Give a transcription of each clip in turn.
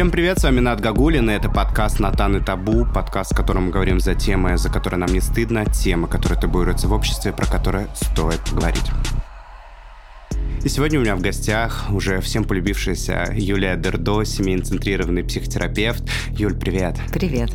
Всем привет, с вами Нат Гагулин, и это подкаст «Натан и Табу», подкаст, в котором мы говорим за темы, за которые нам не стыдно, темы, которые табуируются в обществе, про которые стоит говорить. И сегодня у меня в гостях уже всем полюбившаяся Юлия Дердо, семейно-центрированный психотерапевт. Юль, привет. Привет.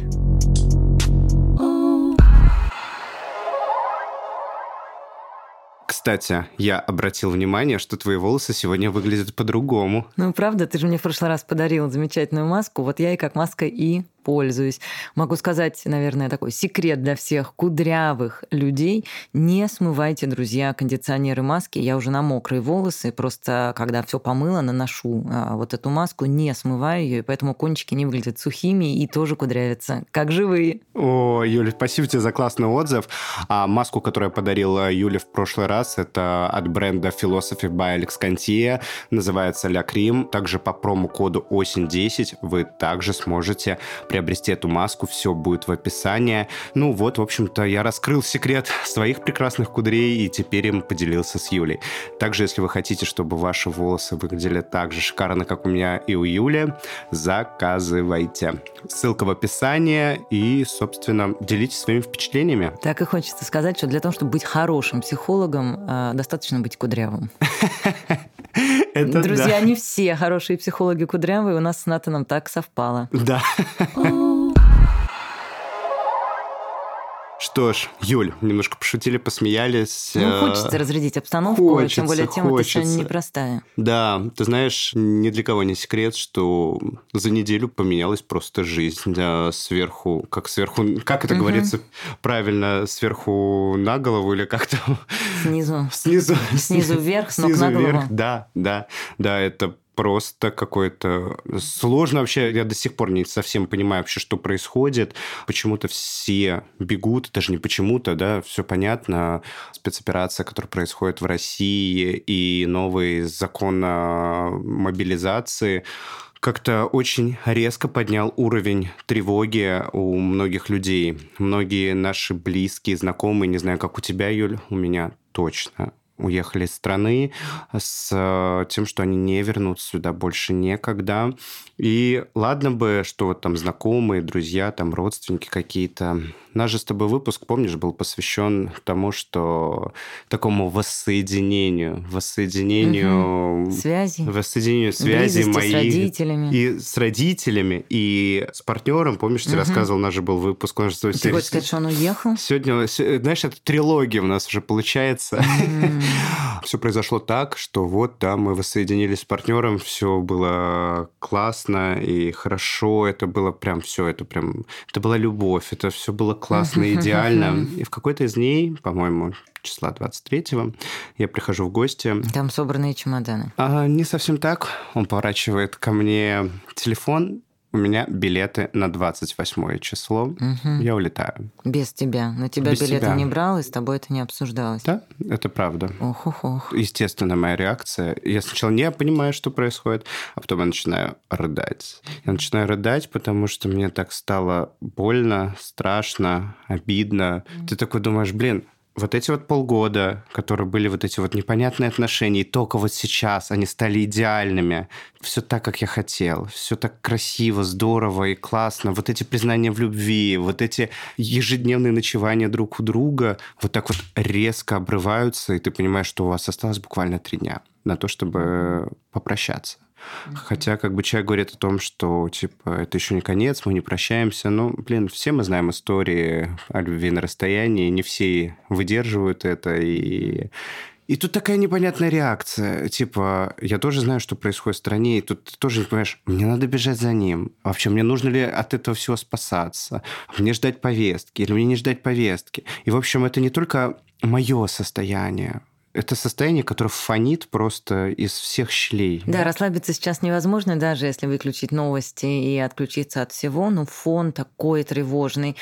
Кстати, я обратил внимание, что твои волосы сегодня выглядят по-другому. Ну, правда, ты же мне в прошлый раз подарил замечательную маску. Вот я и как маска и пользуюсь. Могу сказать, наверное, такой секрет для всех кудрявых людей. Не смывайте, друзья, кондиционеры, маски. Я уже на мокрые волосы. Просто когда все помыла, наношу вот эту маску, не смываю ее, и поэтому кончики не выглядят сухими и тоже кудрявятся, как живые. О, Юля, спасибо тебе за классный отзыв. А маску, которую я подарила Юле в прошлый раз, это от бренда Philosophy by Alex Conti. Называется La Crème. Также по промокоду ОСЕНЬ10 вы также сможете приобрести эту маску, все будет в описании. Ну вот, в общем-то, я раскрыл секрет своих прекрасных кудрей и теперь им поделился с Юлей. Также, если вы хотите, чтобы ваши волосы выглядели так же шикарно, как у меня и у Юли, заказывайте. Ссылка в описании и, собственно, делитесь своими впечатлениями. Так и хочется сказать, что для того, чтобы быть хорошим психологом, достаточно быть кудрявым. Это друзья, да. Не все хорошие психологи кудрявые, у нас с Натаном так совпало. Да. Что ж, Юль, немножко пошутили, посмеялись. Ну, хочется разрядить обстановку, тем более тема сегодня непростая. Да, ты знаешь, ни для кого не секрет, что за неделю поменялась просто жизнь. Да, сверху, как это говорится правильно, сверху на голову или как-то... Снизу вверх, с ног на голову. Да, это... Просто какое-то сложно вообще. Я до сих пор не совсем понимаю вообще, что происходит. Почему-то все бегут, даже не почему-то, да, все понятно. Спецоперация, которая происходит в России, и новый закон о мобилизации как-то очень резко поднял уровень тревоги у многих людей. Многие наши близкие, знакомые, не знаю, как у тебя, Юль, у меня точно уехали из страны с тем, что они не вернутся сюда больше никогда. И ладно бы, что вот там знакомые, друзья, там родственники какие-то. Наш же с тобой выпуск, помнишь, был посвящен тому, что такому воссоединению связи, воссоединению связи моей с родителями и с партнером. Помнишь, ты рассказывал, наш же был выпуск. Ты хочешь сказать, что он уехал? Сегодня, знаешь, это трилогия у нас уже получается. Все произошло так, что вот, да, мы воссоединились с партнером, все было классно и хорошо, это было прям все, это была любовь, это все было классно, идеально. И в какой-то из дней, по-моему, числа 23-го, я прихожу в гости. Там собранные чемоданы. А, не совсем так. Он поворачивает ко мне телефон. У меня билеты на 28 число. Я улетаю. Без тебя. Но тебя билеты не брал, и с тобой это не обсуждалось. Да, это правда. Ох-ох-ох. Естественно, моя реакция. Я сначала не понимаю, что происходит, а потом я начинаю рыдать. Я начинаю рыдать, потому что мне так стало больно, страшно, обидно. Ты такой думаешь, блин, вот эти вот полгода, которые были вот эти вот непонятные отношения, и только вот сейчас они стали идеальными. Все так, как я хотел. Все так красиво, здорово и классно. Вот эти признания в любви, вот эти ежедневные ночевания друг у друга вот так вот резко обрываются, и ты понимаешь, что у вас осталось буквально 3 дня на то, чтобы попрощаться. Хотя как бы человек говорит о том, что типа это еще не конец, мы не прощаемся. Но, блин, все мы знаем истории о любви на расстоянии, не все выдерживают это. И тут такая непонятная реакция. Типа, я тоже знаю, что происходит в стране, и тут ты тоже не понимаешь, мне надо бежать за ним. Вообще, мне нужно ли от этого всего спасаться? Мне ждать повестки или мне не ждать повестки? И, в общем, это не только мое состояние. Это состояние, которое фонит просто из всех щелей. Да, расслабиться сейчас невозможно, даже если выключить новости и отключиться от всего. Но фон такой тревожный.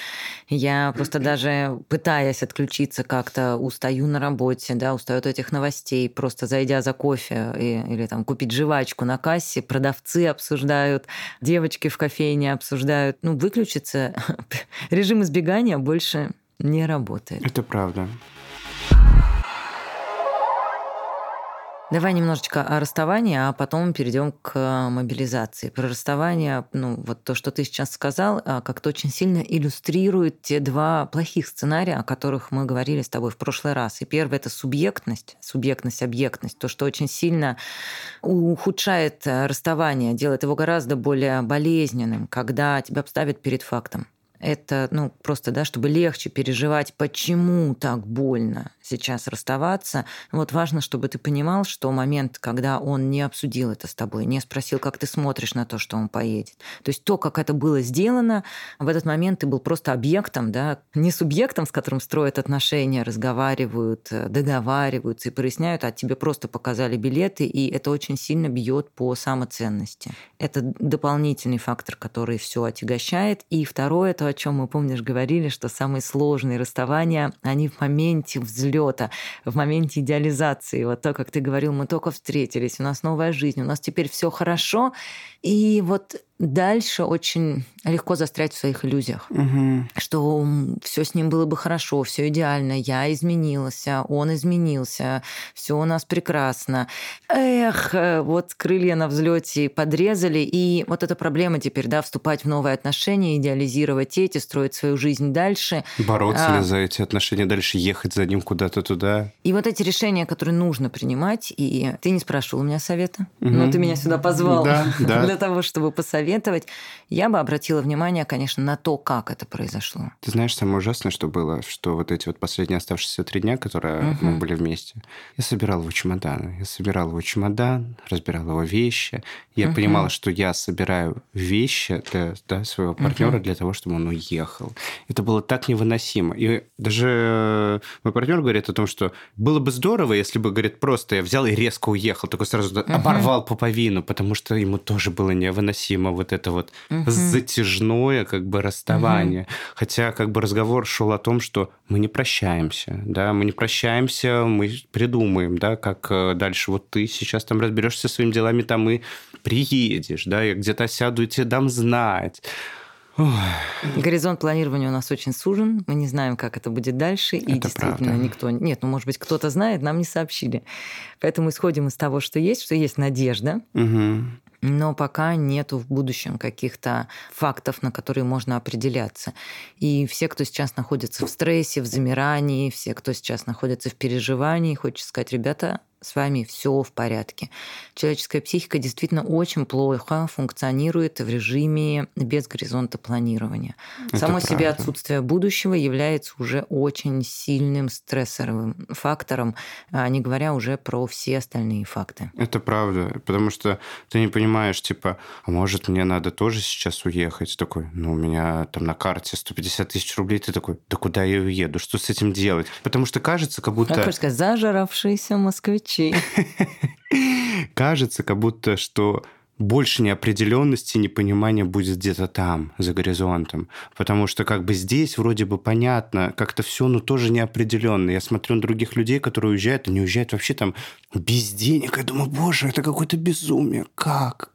Я просто даже, пытаясь отключиться как-то, устаю на работе, да, устаю от этих новостей. Просто зайдя за кофе или там купить жвачку на кассе, продавцы обсуждают, девочки в кофейне обсуждают. Ну, выключиться режим избегания больше не работает. Это правда. Давай немножечко о расставании, а потом перейдем к мобилизации. Про расставание, вот то, что ты сейчас сказал, как-то очень сильно иллюстрирует те два плохих сценария, о которых мы говорили с тобой в прошлый раз. И первое – это субъектность, объектность, то, что очень сильно ухудшает расставание, делает его гораздо более болезненным, когда тебя ставят перед фактом. Это, просто, чтобы легче переживать, почему так больно сейчас расставаться. Вот важно, чтобы ты понимал, что момент, когда он не обсудил это с тобой, не спросил, как ты смотришь на то, что он поедет. То есть то, как это было сделано, в этот момент ты был просто объектом, не субъектом, с которым строят отношения, разговаривают, договариваются и проясняют, а тебе просто показали билеты, и это очень сильно бьет по самоценности. Это дополнительный фактор, который все отягощает. И второе, это о чем мы, помнишь, говорили, что самые сложные расставания, они в моменте взлета, в моменте идеализации. Вот то, как ты говорил, мы только встретились, у нас новая жизнь, у нас теперь все хорошо. И вот дальше очень легко застрять в своих иллюзиях, что все с ним было бы хорошо, все идеально, я изменилась, он изменился, все у нас прекрасно. Эх, вот крылья на взлете подрезали, и вот эта проблема теперь, вступать в новые отношения, идеализировать эти, строить свою жизнь дальше. Бороться ли за эти отношения дальше, ехать за ним куда-то туда? И вот эти решения, которые нужно принимать, и ты не спрашивал у меня совета, но ты меня сюда позвал для того, чтобы посоветовать. Я бы обратила внимание, конечно, на то, как это произошло. Ты знаешь, самое ужасное, что было, что вот эти вот последние оставшиеся 3 дня, которые мы были вместе, я собирал его чемоданы. Я собирал его чемодан, разбирал его вещи. Я понимала, что я собираю вещи для своего партнера для того, чтобы он уехал. Это было так невыносимо. И даже мой партнер говорит о том, что было бы здорово, если бы, говорит, просто я взял и резко уехал, такой сразу оборвал пуповину, потому что ему тоже было невыносимо. Вот это вот затяжное расставание. Хотя разговор шел о том, что мы не прощаемся, мы придумаем, как дальше. Вот ты сейчас там разберешься со своими делами, там и приедешь, я где-то сяду и тебе дам знать. Ой. Горизонт планирования у нас очень сужен. Мы не знаем, как это будет дальше. И это действительно правда. Никто... Нет, может быть, кто-то знает, нам не сообщили. Поэтому исходим из того, что есть надежда. Но пока нету в будущем каких-то фактов, на которые можно определяться. И все, кто сейчас находится в стрессе, в замирании, все, кто сейчас находится в переживании, хочется сказать, ребята, с вами все в порядке. Человеческая психика действительно очень плохо функционирует в режиме без горизонта планирования. Это само правда. Себе отсутствие будущего является уже очень сильным стрессовым фактором, не говоря уже про все остальные факты. Это правда, потому что ты не понимаешь, а может, мне надо тоже сейчас уехать? Такой, у меня там на карте 150 тысяч рублей. Ты такой, да куда я уеду? Что с этим делать? Потому что кажется, как будто... Как сказать, зажаравшиеся москвичи. Кажется, как будто, что больше неопределенности, непонимания будет где-то там, за горизонтом. Потому что здесь вроде бы понятно, как-то все, но тоже неопределенно. Я смотрю на других людей, которые уезжают, они уезжают вообще там без денег. Я думаю, боже, это какое-то безумие. Как?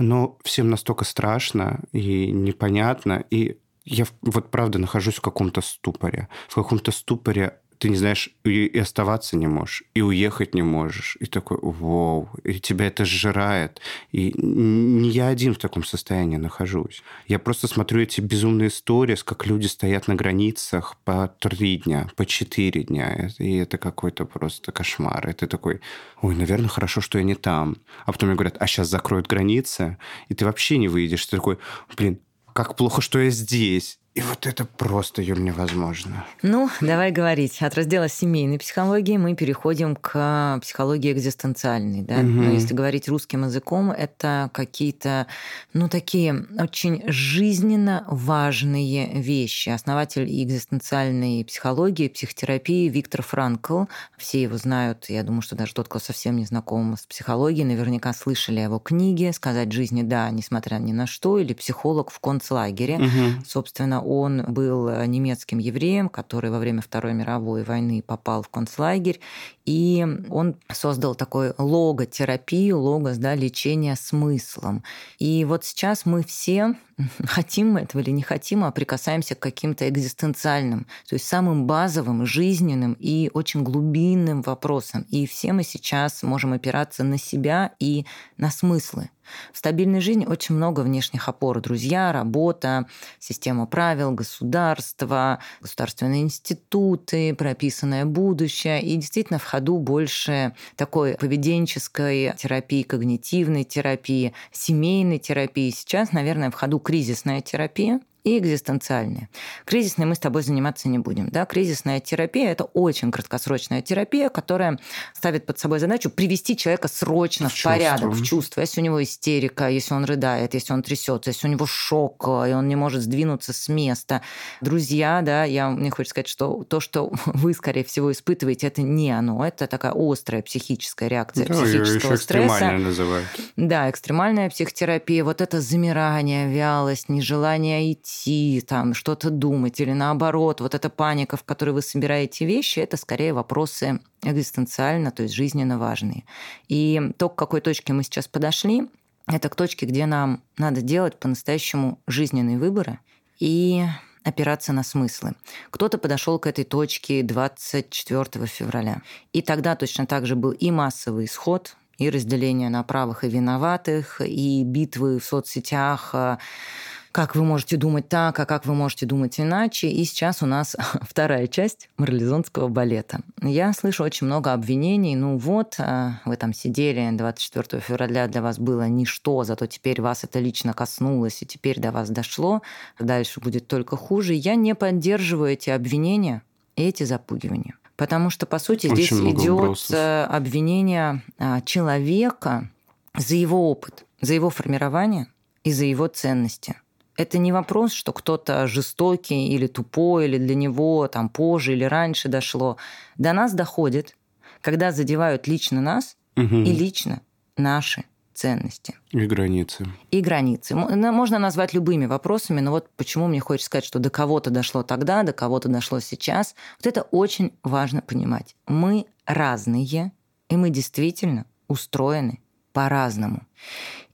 Но всем настолько страшно и непонятно. И я правда нахожусь в каком-то ступоре. Ты не знаешь, и оставаться не можешь, и уехать не можешь. И такой, вау, и тебя это сжирает. И не я один в таком состоянии нахожусь. Я просто смотрю эти безумные истории, как люди стоят на границах по 3 дня, по 4 дня. И это какой-то просто кошмар. И ты такой, ой, наверное, хорошо, что я не там. А потом мне говорят, а сейчас закроют границы, и ты вообще не выйдешь. Ты такой, блин, как плохо, что я здесь. И вот это просто, Юль, невозможно. Давай говорить. От раздела семейной психологии мы переходим к психологии экзистенциальной. Да? Если говорить русским языком, это какие-то, такие очень жизненно важные вещи. Основатель экзистенциальной психологии, психотерапии Виктор Франкл. Все его знают. Я думаю, что даже тот, кто совсем не знаком с психологией, наверняка слышали о его книге «Сказать жизни да, несмотря ни на что» или «Психолог в концлагере». Собственно, Он был немецким евреем, который во время Второй мировой войны попал в концлагерь, и он создал такой логотерапию, логос, да, лечение смыслом. И вот сейчас мы все, хотим мы этого или не хотим, а прикасаемся к каким-то экзистенциальным, то есть самым базовым, жизненным и очень глубинным вопросам. И все мы сейчас можем опираться на себя и на смыслы. В стабильной жизни очень много внешних опор. Друзья, работа, система правил, государство, государственные институты, прописанное будущее. И действительно в ходу больше такой поведенческой терапии, когнитивной терапии, семейной терапии. Сейчас, наверное, в ходу кризисная терапия и экзистенциальные. Кризисной мы с тобой заниматься не будем. Да? Кризисная терапия – это очень краткосрочная терапия, которая ставит под собой задачу привести человека срочно в порядок, в чувство. Если у него истерика, если он рыдает, если он трясется, если у него шок, и он не может сдвинуться с места. Друзья, да, мне хочется сказать, что то, что вы, скорее всего, испытываете, это не оно. Это такая острая психическая реакция, да, психического стресса. Экстремальная называют. Да, экстремальная психотерапия. Вот это замирание, вялость, нежелание идти, там, что-то думать, или наоборот, вот эта паника, в которой вы собираете вещи, это скорее вопросы экзистенциально, то есть жизненно важные. И то, к какой точке мы сейчас подошли, это к точке, где нам надо делать по-настоящему жизненные выборы и опираться на смыслы. Кто-то подошел к этой точке 24 февраля. И тогда точно так же был и массовый исход, и разделение на правых и виноватых, и битвы в соцсетях, как вы можете думать так, а как вы можете думать иначе. И сейчас у нас вторая часть марлезонского балета. Я слышу очень много обвинений. Ну вот, вы там сидели 24 февраля, для вас было ничто, зато теперь вас это лично коснулось, и теперь до вас дошло. Дальше будет только хуже. Я не поддерживаю эти обвинения и эти запугивания. Потому что, по сути, здесь идет обвинение человека за его опыт, за его формирование и за его ценности. Это не вопрос, что кто-то жестокий или тупой, или для него там позже или раньше дошло. До нас доходит, когда задевают лично нас и лично наши ценности. И границы. И границы. Можно назвать любыми вопросами, но вот почему мне хочется сказать, что до кого-то дошло тогда, до кого-то дошло сейчас. Вот это очень важно понимать. Мы разные, и мы действительно устроены по-разному.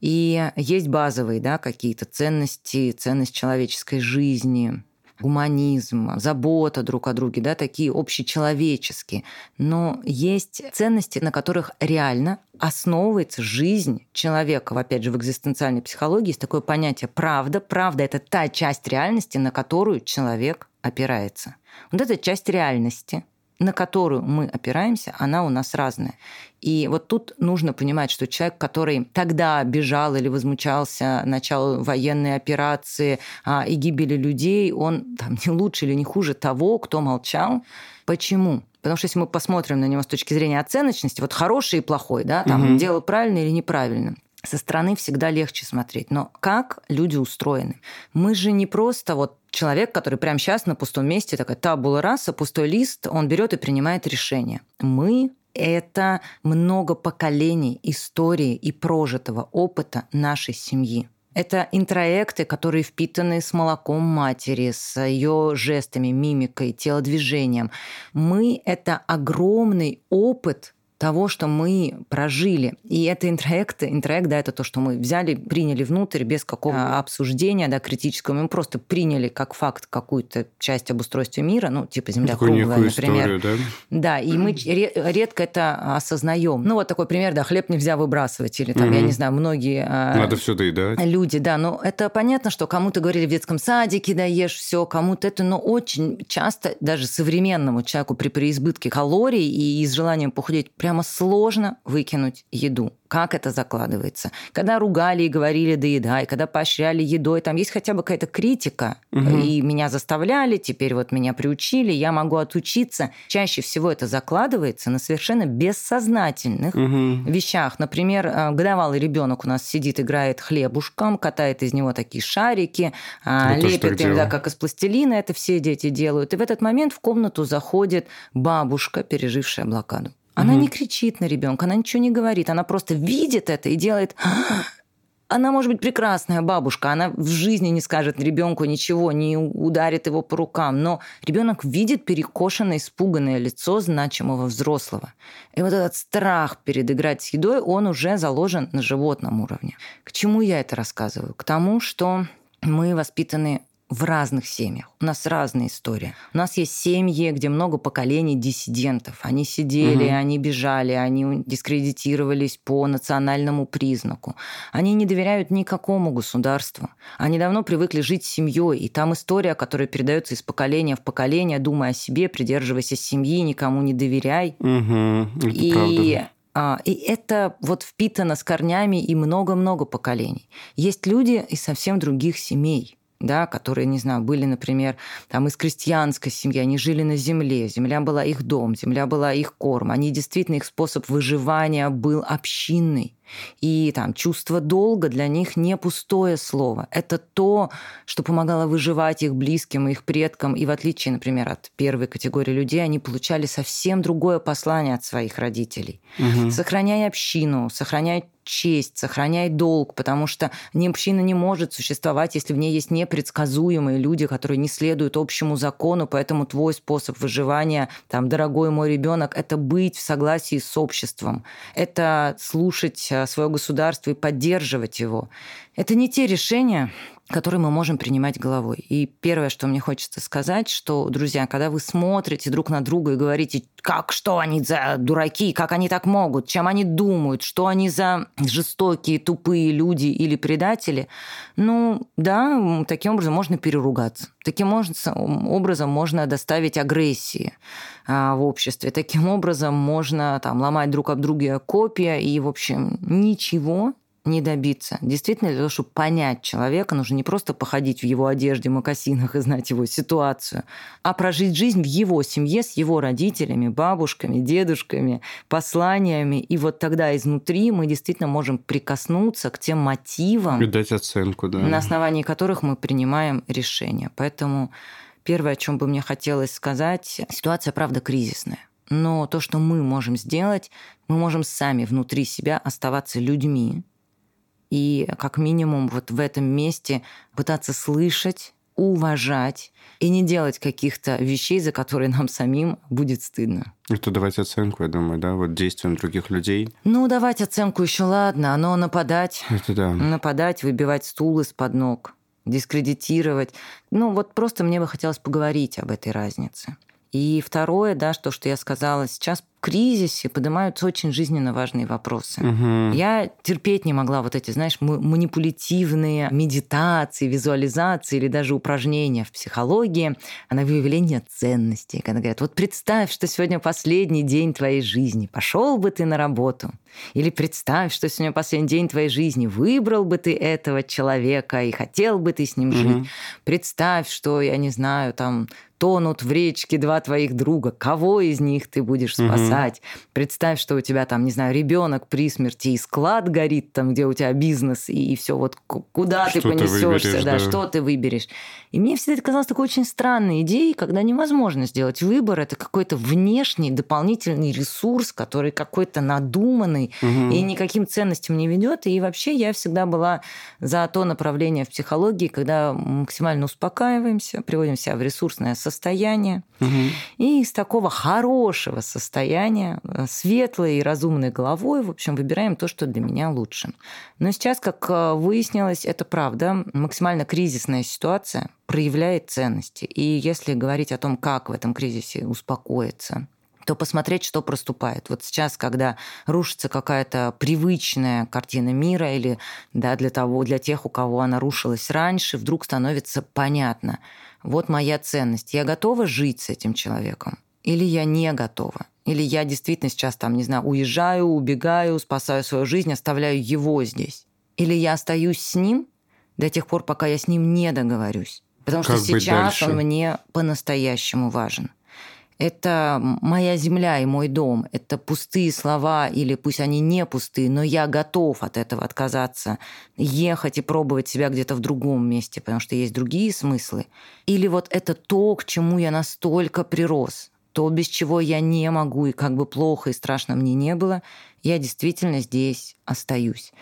И есть базовые, да, какие-то ценности, ценность человеческой жизни, гуманизм, забота друг о друге, да, такие общечеловеческие. Но есть ценности, на которых реально основывается жизнь человека. Опять же, в экзистенциальной психологии есть такое понятие «правда». Правда – это та часть реальности, на которую человек опирается. Вот эта часть реальности, на которую мы опираемся, она у нас разная. И вот тут нужно понимать, что человек, который тогда бежал или возмущался началу военной операции и гибели людей, он там, не лучше или не хуже того, кто молчал. Почему? Потому что если мы посмотрим на него с точки зрения оценочности, вот хороший и плохой, да, там, делал правильно или неправильно, со стороны всегда легче смотреть. Но как люди устроены? Мы же не просто вот человек, который прямо сейчас на пустом месте, такая табула раса, пустой лист, он берет и принимает решение. Мы – это много поколений истории и прожитого опыта нашей семьи. Это интроекты, которые впитаны с молоком матери, с ее жестами, мимикой, телодвижением. Мы – это огромный опыт того, что мы прожили. И это интроект, да, это то, что мы взяли, приняли внутрь без какого-то обсуждения, да, критического. Мы просто приняли как факт какую-то часть обустройства мира, ну, типа Земля круглая, например. Историю, да? Да, и мы редко это осознаем. Ну, вот такой пример, да, хлеб нельзя выбрасывать, или там, я не знаю, многие надо все доедать. Люди, да, но это понятно, что кому-то говорили в детском садике, да, ешь все, кому-то это, но очень часто даже современному человеку при переизбытке калорий и с желанием похудеть прямо сложно выкинуть еду. Как это закладывается? Когда ругали и говорили «доедай», когда поощряли едой, там есть хотя бы какая-то критика, и меня заставляли, теперь вот меня приучили, я могу отучиться. Чаще всего это закладывается на совершенно бессознательных вещах. Например, годовалый ребенок у нас сидит, играет хлебушком, катает из него такие шарики, лепит им, да, как из пластилина, это все дети делают. И в этот момент в комнату заходит бабушка, пережившая блокаду. Она не кричит на ребенка, она ничего не говорит, она просто видит это и делает Она может быть прекрасная бабушка, она в жизни не скажет ребенку ничего, не ударит его по рукам, но ребенок видит перекошенное, испуганное лицо значимого взрослого. И вот этот страх передыграть с едой, он уже заложен на животном уровне. К чему я это рассказываю? К тому, что мы воспитаны в разных семьях. У нас разные истории. У нас есть семьи, где много поколений диссидентов. Они сидели, они бежали, они дискредитировались по национальному признаку. Они не доверяют никакому государству. Они давно привыкли жить семьей, и там история, которая передается из поколения в поколение, думай о себе, придерживайся семьи, никому не доверяй. Это правда. И это вот впитано с корнями и много-много поколений. Есть люди из совсем других семей, да, которые, не знаю, были, например, там, из крестьянской семьи, они жили на земле, земля была их дом, земля была их корм, они действительно, их способ выживания был общинный. И там чувство долга для них не пустое слово. Это то, что помогало выживать их близким и их предкам. И в отличие, например, от первой категории людей, они получали совсем другое послание от своих родителей. Сохраняй общину, сохраняй честь, сохраняй долг, потому что община не может существовать, если в ней есть непредсказуемые люди, которые не следуют общему закону, поэтому твой способ выживания, там, дорогой мой ребенок, это быть в согласии с обществом, это слушать свое государство и поддерживать его. Это не те решения, которые мы можем принимать головой. И первое, что мне хочется сказать, что, друзья, когда вы смотрите друг на друга и говорите, как, что они за дураки, как они так могут, чем они думают, что они за жестокие, тупые люди или предатели, ну да, таким образом можно переругаться. Таким образом можно доставить агрессии в обществе. Таким образом можно там ломать друг об друга копья и, в общем, ничего не добиться. Действительно, для того, чтобы понять человека, нужно не просто походить в его одежде, мокасинах и знать его ситуацию, а прожить жизнь в его семье с его родителями, бабушками, дедушками, посланиями. И вот тогда изнутри мы действительно можем прикоснуться к тем мотивам, и дать оценку, да, на основании которых мы принимаем решения. Поэтому первое, о чем бы мне хотелось сказать, ситуация, правда, кризисная. Но то, что мы можем сделать, мы можем сами внутри себя оставаться людьми, и как минимум вот в этом месте пытаться слышать, уважать и не делать каких-то вещей, за которые нам самим будет стыдно. Это давать оценку, я думаю, да, вот действиям других людей. Ну, давать оценку еще ладно, но нападать. Это да. Нападать, выбивать стул из-под ног, дискредитировать. Ну, вот просто мне бы хотелось поговорить об этой разнице. И второе, да, то, что я сказала, сейчас в кризисе поднимаются очень жизненно важные вопросы. Я терпеть не могла вот эти, знаешь, манипулятивные медитации, визуализации или даже упражнения в психологии на выявление ценностей. Когда говорят, вот представь, что сегодня последний день твоей жизни, пошел бы ты на работу. Или представь, что сегодня последний день твоей жизни, выбрал бы ты этого человека и хотел бы ты с ним жить. Представь, что, я не знаю, там тонут в речке два твоих друга. Кого из них ты будешь спасать? Представь, что у тебя там, не знаю, ребенок при смерти, и склад горит там, где у тебя бизнес, и все вот куда что ты понесешься, ты выберешь, да, что ты выберешь. И мне всегда это казалось такой очень странной идеей, когда невозможно сделать выбор. Это какой-то внешний дополнительный ресурс, который какой-то надуманный и никаким ценностям не ведет. И вообще я всегда была за то направление в психологии, когда максимально успокаиваемся, приводим себя в ресурсное состояние. И из такого хорошего состояния, светлой и разумной головой, в общем, выбираем то, что для меня лучше. Но сейчас, как выяснилось, это правда, максимально кризисная ситуация проявляет ценности. И если говорить о том, как в этом кризисе успокоиться, то посмотреть, что проступает. Вот сейчас, когда рушится какая-то привычная картина мира, или да, для тех, у кого она рушилась раньше, вдруг становится понятно. Вот моя ценность. Я готова жить с этим человеком? Или я не готова? Или я действительно сейчас, там, не знаю, уезжаю, убегаю, спасаю свою жизнь, оставляю его здесь? Или я остаюсь с ним до тех пор, пока я с ним не договорюсь? Потому что сейчас он мне по-настоящему важен. Это моя земля и мой дом. Это пустые слова, или пусть они не пустые, но я готов от этого отказаться, ехать и пробовать себя где-то в другом месте, потому что есть другие смыслы. Или вот это то, к чему я настолько прирос, то, без чего я не могу, и как бы плохо и страшно мне не было, я действительно здесь остаюсь.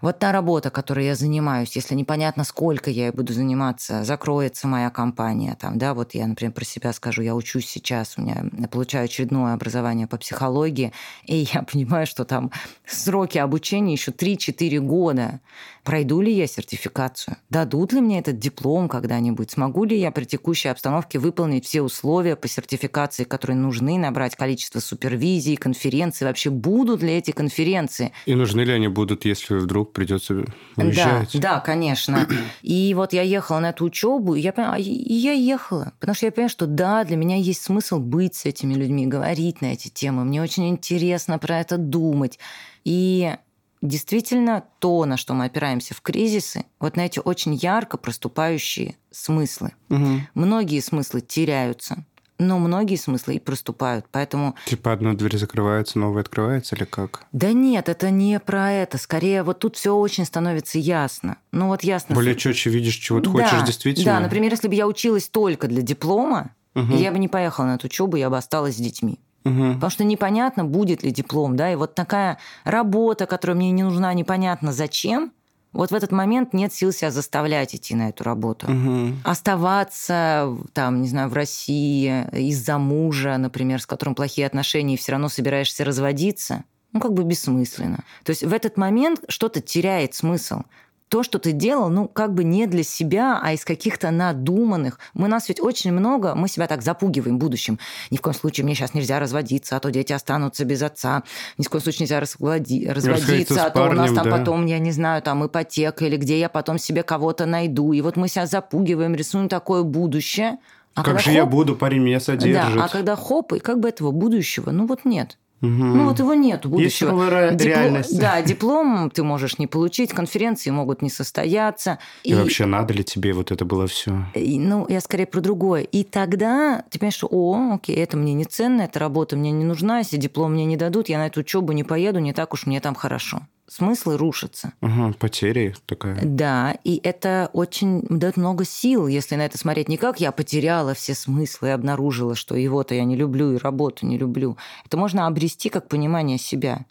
Вот та работа, которой я занимаюсь, если непонятно, сколько я буду заниматься, закроется моя компания. Там, да, вот я, например, про себя скажу, я учусь сейчас, у меня получаю очередное образование по психологии, и я понимаю, что там сроки обучения еще 3-4 года. Пройду ли я сертификацию? Дадут ли мне этот диплом когда-нибудь? Смогу ли я при текущей обстановке выполнить все условия по сертификации, которые нужны, набрать количество супервизий, конференций? Вообще будут ли эти конференции? И нужны ли они будут, если вдруг придется уезжать? Да, да, конечно. И вот я ехала на эту учебу, и я ехала, потому что я понимаю, что да, для меня есть смысл быть с этими людьми, говорить на эти темы. Мне очень интересно про это думать. И действительно, то, на что мы опираемся в кризисы, вот на эти очень ярко проступающие смыслы. Угу. Многие смыслы теряются, но многие смыслы и проступают, поэтому... Типа одна дверь закрывается, новая открывается или как? Да нет, это не про это. Скорее, вот тут все очень становится ясно. Ну вот ясно... Более четче видишь, чего ты хочешь действительно. Да, например, если бы я училась только для диплома, угу, я бы не поехала на эту учебу, я бы осталась с детьми. Угу. Потому что непонятно, будет ли диплом, да, и вот такая работа, которая мне не нужна, непонятно зачем, вот в этот момент нет сил себя заставлять идти на эту работу. Угу. Оставаться, там, не знаю, в России из-за мужа, например, с которым плохие отношения, и все равно собираешься разводиться, ну, как бы бессмысленно. То есть в этот момент что-то теряет смысл. То, что ты делал, ну, как бы не для себя, а из каких-то надуманных. Нас ведь очень много, мы себя так запугиваем будущим. Ни в коем случае мне сейчас нельзя разводиться, а то дети останутся без отца. Ни в коем случае нельзя разводиться, а то парнем, у нас там потом, я не знаю, там ипотека, или где я потом себе кого-то найду. И вот мы себя запугиваем, рисуем такое будущее. А как же я буду, парень меня содержит. Да, а когда хоп, и как бы этого будущего, ну вот нет. Угу. Ну, вот его нет будущего. Есть новая реальность. Да, диплом ты можешь не получить, конференции могут не состояться. И вообще, надо ли тебе вот это было все? Ну, я скорее про другое. И тогда ты понимаешь, что, окей, это мне не ценно, эта работа мне не нужна, если диплом мне не дадут, я на эту учебу не поеду, не так уж мне там хорошо. Смыслы рушатся. Ага, потери такая. Да, и это очень дает много сил, если на это смотреть не как я потеряла все смыслы и обнаружила, что его-то я не люблю и работу не люблю. Это можно обрести как понимание себя.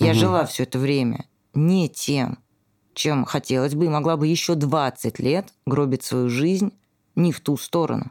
Я жила все это время не тем, чем хотелось бы, и могла бы еще 20 лет гробить свою жизнь не в ту сторону.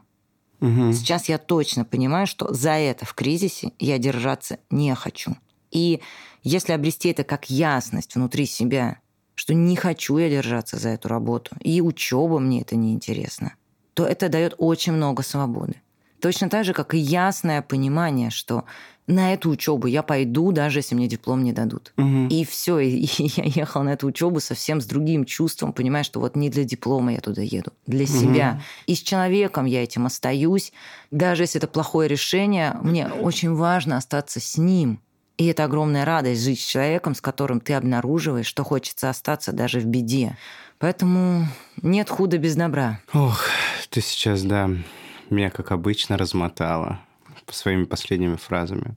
Угу. Сейчас я точно понимаю, что за это в кризисе я держаться не хочу. И если обрести это как ясность внутри себя, что не хочу я держаться за эту работу, и учеба мне это неинтересно, то это дает очень много свободы. Точно так же, как и ясное понимание, что на эту учебу я пойду, даже если мне диплом не дадут. Угу. И все, и я ехала на эту учебу совсем с другим чувством, понимая, что вот не для диплома я туда еду, для себя. И с человеком я этим остаюсь. Даже если это плохое решение, мне очень важно остаться с ним. И это огромная радость жить с человеком, с которым ты обнаруживаешь, что хочется остаться даже в беде. Поэтому нет худа без добра. Ох, ты сейчас, да, меня, как обычно, размотала своими последними фразами.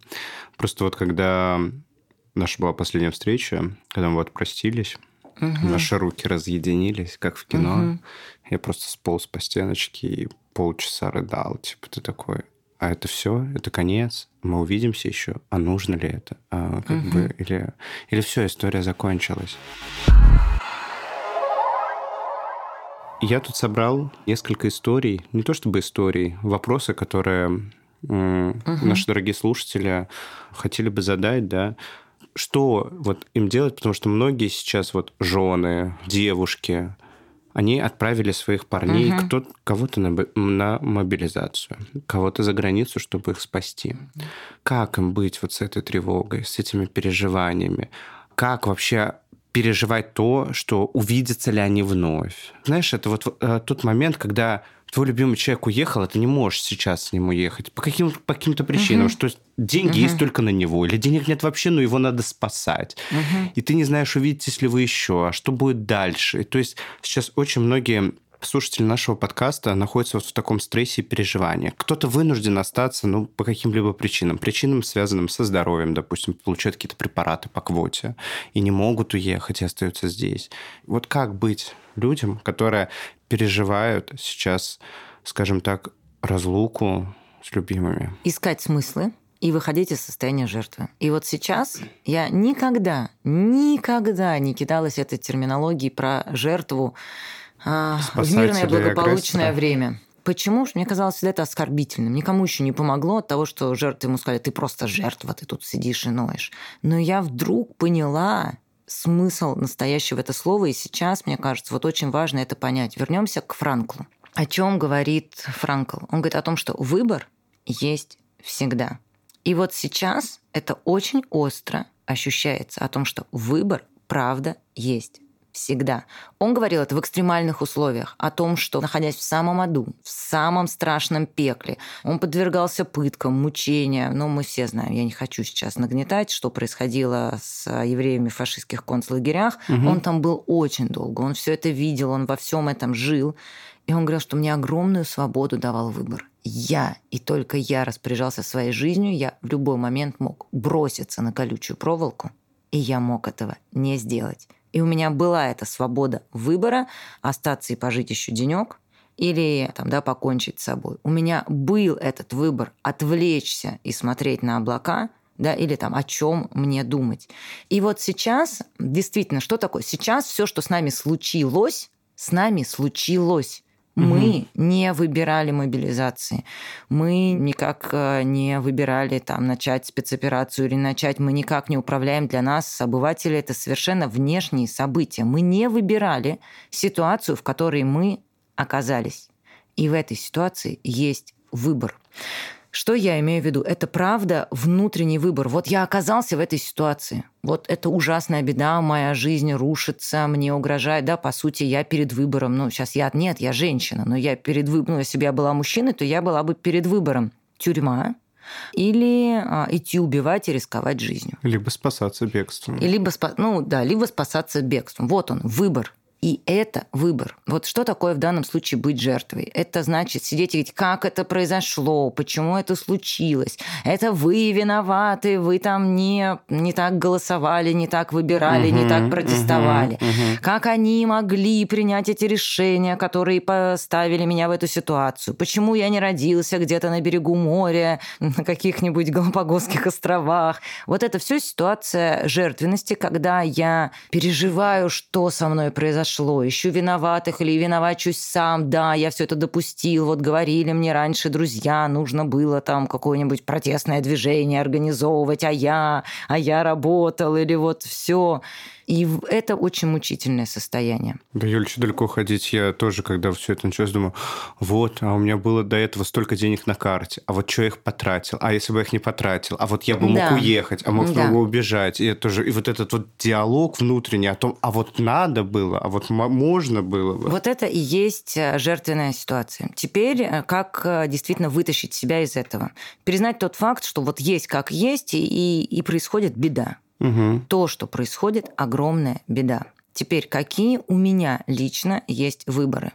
Просто вот когда наша была последняя встреча, когда мы вот простились, наши руки разъединились, как в кино, я просто сполз по стеночке и полчаса рыдал. Типа ты такой... А это все, это конец, мы увидимся еще. А нужно ли это? А, как бы, или все, история закончилась. Я тут собрал несколько историй, не то чтобы историй, вопросы, которые наши дорогие слушатели хотели бы задать, да. Что вот им делать? Потому что многие сейчас вот жены, девушки... Они отправили своих парней, кого-то на мобилизацию, кого-то за границу, чтобы их спасти. Как им быть вот с этой тревогой, с этими переживаниями? Как вообще переживать то, что увидятся ли они вновь? Знаешь, это вот тот момент, когда твой любимый человек уехал, а ты не можешь сейчас с ним уехать. По каким-то причинам, что деньги есть только на него, или денег нет вообще, но его надо спасать. И ты не знаешь, увидитесь ли вы еще, а что будет дальше. То есть сейчас очень многие слушатели нашего подкаста находятся вот в таком стрессе и переживании. Кто-то вынужден остаться, ну, по каким-либо причинам. Причинам, связанным со здоровьем, допустим, получают какие-то препараты по квоте и не могут уехать, и остаются здесь. Вот как быть людям, которые переживают сейчас, скажем так, разлуку с любимыми? Искать смыслы. и выходить из состояния жертвы. И вот сейчас я никогда не кидалась этой терминологией про жертву в мирное благополучное время. Почему? Мне казалось всегда это оскорбительным. Никому еще не помогло от того, что жертвы ему сказали: ты просто жертва, ты тут сидишь и ноешь. Но я вдруг поняла смысл настоящего этого слова, и сейчас, мне кажется, вот очень важно это понять. Вернемся к Франклу. О чем говорит Франкл? Он говорит о том, что выбор есть всегда. И вот сейчас это очень остро ощущается, о том, что выбор, правда, есть всегда. Он говорил это в экстремальных условиях, о том, что, находясь в самом аду, в самом страшном пекле, он подвергался пыткам, мучениям. Но мы все знаем, я не хочу сейчас нагнетать, что происходило с евреями в фашистских концлагерях. Угу. Он там был очень долго, он все это видел, он во всем этом жил. И он говорил, что мне огромную свободу давал выбор. Я, и только я распоряжался своей жизнью, я в любой момент мог броситься на колючую проволоку, и я мог этого не сделать. И у меня была эта свобода выбора остаться и пожить еще денек, или там, да, покончить с собой. У меня был этот выбор отвлечься и смотреть на облака, да, или там, о чем мне думать. И вот сейчас, действительно, что такое? Сейчас все, что с нами случилось. Мы не выбирали мобилизации, мы никак не выбирали там, начать спецоперацию или начать, мы никак не управляем. Для нас, обывателей, это совершенно внешние события. Мы не выбирали ситуацию, в которой мы оказались. И в этой ситуации есть выбор. Что я имею в виду? Это, правда, внутренний выбор. Вот я оказался в этой ситуации. Вот это ужасная беда, моя жизнь рушится, мне угрожает. Да, по сути, я перед выбором. Ну, сейчас я женщина, но я перед выбором. Ну, если бы я была мужчиной, то я была бы перед выбором. Тюрьма или идти убивать и рисковать жизнью. Либо спасаться бегством. Либо спасаться бегством. Вот он, выбор. И это выбор. Вот что такое в данном случае быть жертвой? Это значит сидеть и говорить, как это произошло, почему это случилось, это вы виноваты, вы там не так голосовали, не так выбирали, не так протестовали. Как они могли принять эти решения, которые поставили меня в эту ситуацию? Почему я не родился где-то на берегу моря, на каких-нибудь Галапагосских островах? Вот это все ситуация жертвенности, когда я переживаю, что со мной произошло, ищу виноватых или виновачусь сам, да, я все это допустил, вот говорили мне раньше друзья, нужно было там какое-нибудь протестное движение организовывать, а я работал, или вот все. И это очень мучительное состояние. Да, Юль, еще далеко ходить. Я тоже, когда все это началось, думаю, вот, а у меня было до этого столько денег на карте, а вот что я их потратил? А если бы я их не потратил? А вот я бы мог уехать, а мог бы убежать. И, тоже, и вот этот вот диалог внутренний о том, а вот надо было, а вот можно было бы. Вот это и есть жертвенная ситуация. Теперь как действительно вытащить себя из этого? Признать тот факт, что вот есть как есть, и происходит беда. Угу. То, что происходит, огромная беда. Теперь, какие у меня лично есть выборы?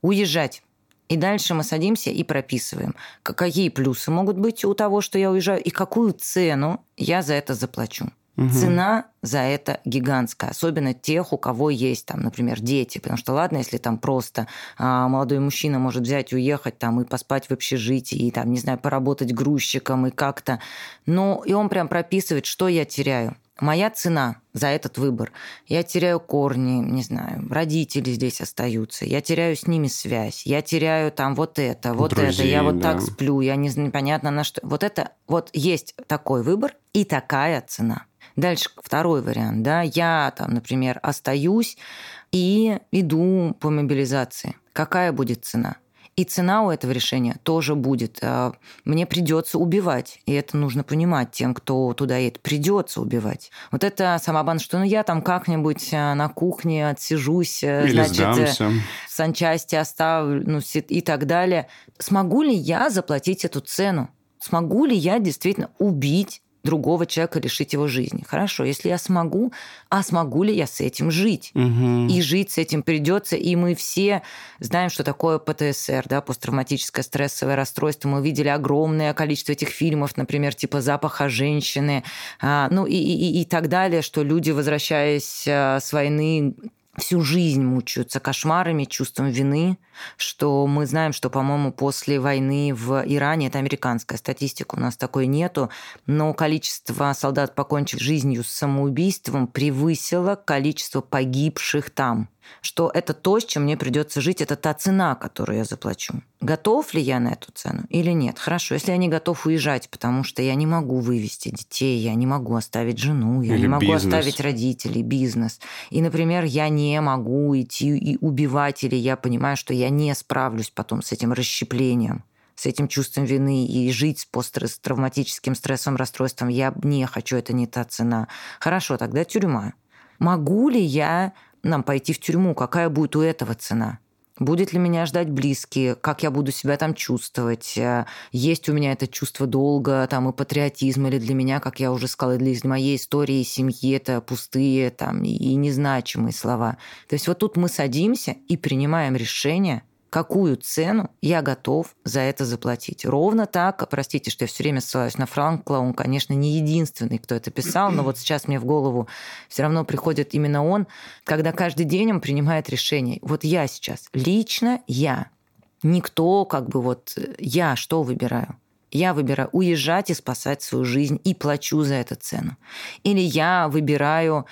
Уезжать. И дальше мы садимся и прописываем, какие плюсы могут быть у того, что я уезжаю, и какую цену я за это заплачу. Угу. Цена за это гигантская, особенно тех, у кого есть, там, например, дети. Потому что ладно, если там просто молодой мужчина может взять, уехать там, и поспать в общежитии, и там, не знаю, поработать грузчиком и как-то. Но и он прям прописывает, что я теряю. Моя цена за этот выбор. Я теряю корни, не знаю, родители здесь остаются, я теряю с ними связь, я теряю там вот это, я вот так сплю, я непонятно на что. Вот есть такой выбор и такая цена. Дальше второй вариант, да, я там, например, остаюсь и иду по мобилизации. Какая будет цена? И цена у этого решения тоже будет. Мне придется убивать. И это нужно понимать тем, кто туда едет. Придется убивать. Вот это самообманка, что я там как-нибудь на кухне отсижусь, или значит, сдамся. В санчасти останусь и так далее. Смогу ли я заплатить эту цену? Смогу ли я действительно убить другого человека, лишить его жизни? Хорошо, если я смогу, а смогу ли я с этим жить? Угу. И жить с этим придется, и мы все знаем, что такое ПТСР, да, посттравматическое стрессовое расстройство. Мы видели огромное количество этих фильмов, например, типа «Запаха женщины», ну и так далее, что люди, возвращаясь с войны, всю жизнь мучаются кошмарами, чувством вины, что мы знаем, что, по-моему, после войны в Иране, это американская статистика, у нас такой нету, но количество солдат, покончивших жизнью с самоубийством, превысило количество погибших там. Что это то, с чем мне придется жить, это та цена, которую я заплачу. Готов ли я на эту цену или нет? Хорошо, если я не готов уезжать, потому что я не могу вывести детей, я не могу оставить жену, я или не могу оставить родителей, бизнес. И, например, я не могу идти и убивать, или я понимаю, что я не справлюсь потом с этим расщеплением, с этим чувством вины, и жить с посттравматическим стрессовым расстройством. Я не хочу, это не та цена. Хорошо, тогда тюрьма. Могу ли я нам пойти в тюрьму? Какая будет у этого цена? Будет ли меня ждать близкие? Как я буду себя там чувствовать? Есть у меня это чувство долга там, и патриотизма? Или для меня, как я уже сказала, для моей истории, семьи, это пустые там, и незначимые слова? То есть вот тут мы садимся и принимаем решение, какую цену я готов за это заплатить. Ровно так, простите, что я все время ссылаюсь на Франкла, он, конечно, не единственный, кто это писал, но вот сейчас мне в голову все равно приходит именно он, когда каждый день он принимает решение. Вот я сейчас, лично я, никто, как бы вот я что выбираю? Я выбираю уезжать и спасать свою жизнь, и плачу за эту цену. Или я выбираю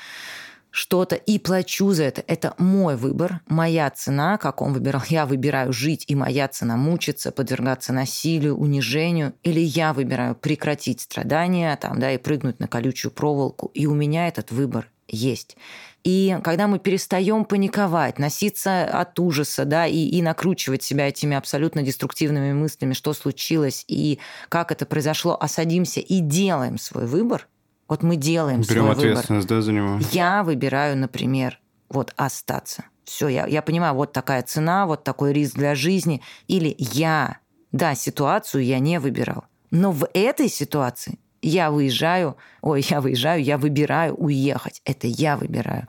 что-то и плачу за это. Это мой выбор, моя цена, как он выбирал. Я выбираю жить, и моя цена мучиться, подвергаться насилию, унижению. Или я выбираю прекратить страдания там, да, и прыгнуть на колючую проволоку. И у меня этот выбор есть. И когда мы перестаем паниковать, носиться от ужаса, да, и накручивать себя этими абсолютно деструктивными мыслями, что случилось и как это произошло, а садимся и делаем свой выбор, вот мы делаем свой выбор. Берем ответственность, да, за него. Я выбираю, например, вот остаться. Все, я понимаю, вот такая цена, вот такой риск для жизни. Или я, да, ситуацию я не выбирал. Но в этой ситуации я выбираю уехать. Это я выбираю.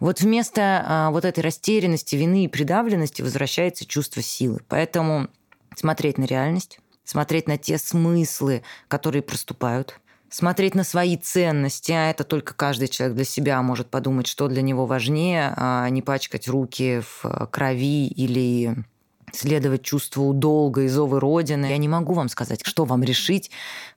Вот вместо вот этой растерянности, вины и придавленности возвращается чувство силы. Поэтому смотреть на реальность, смотреть на те смыслы, которые проступают, смотреть на свои ценности, а это только каждый человек для себя может подумать, что для него важнее, а не пачкать руки в крови или следовать чувству долга и зову Родины. Я не могу вам сказать, что вам решить,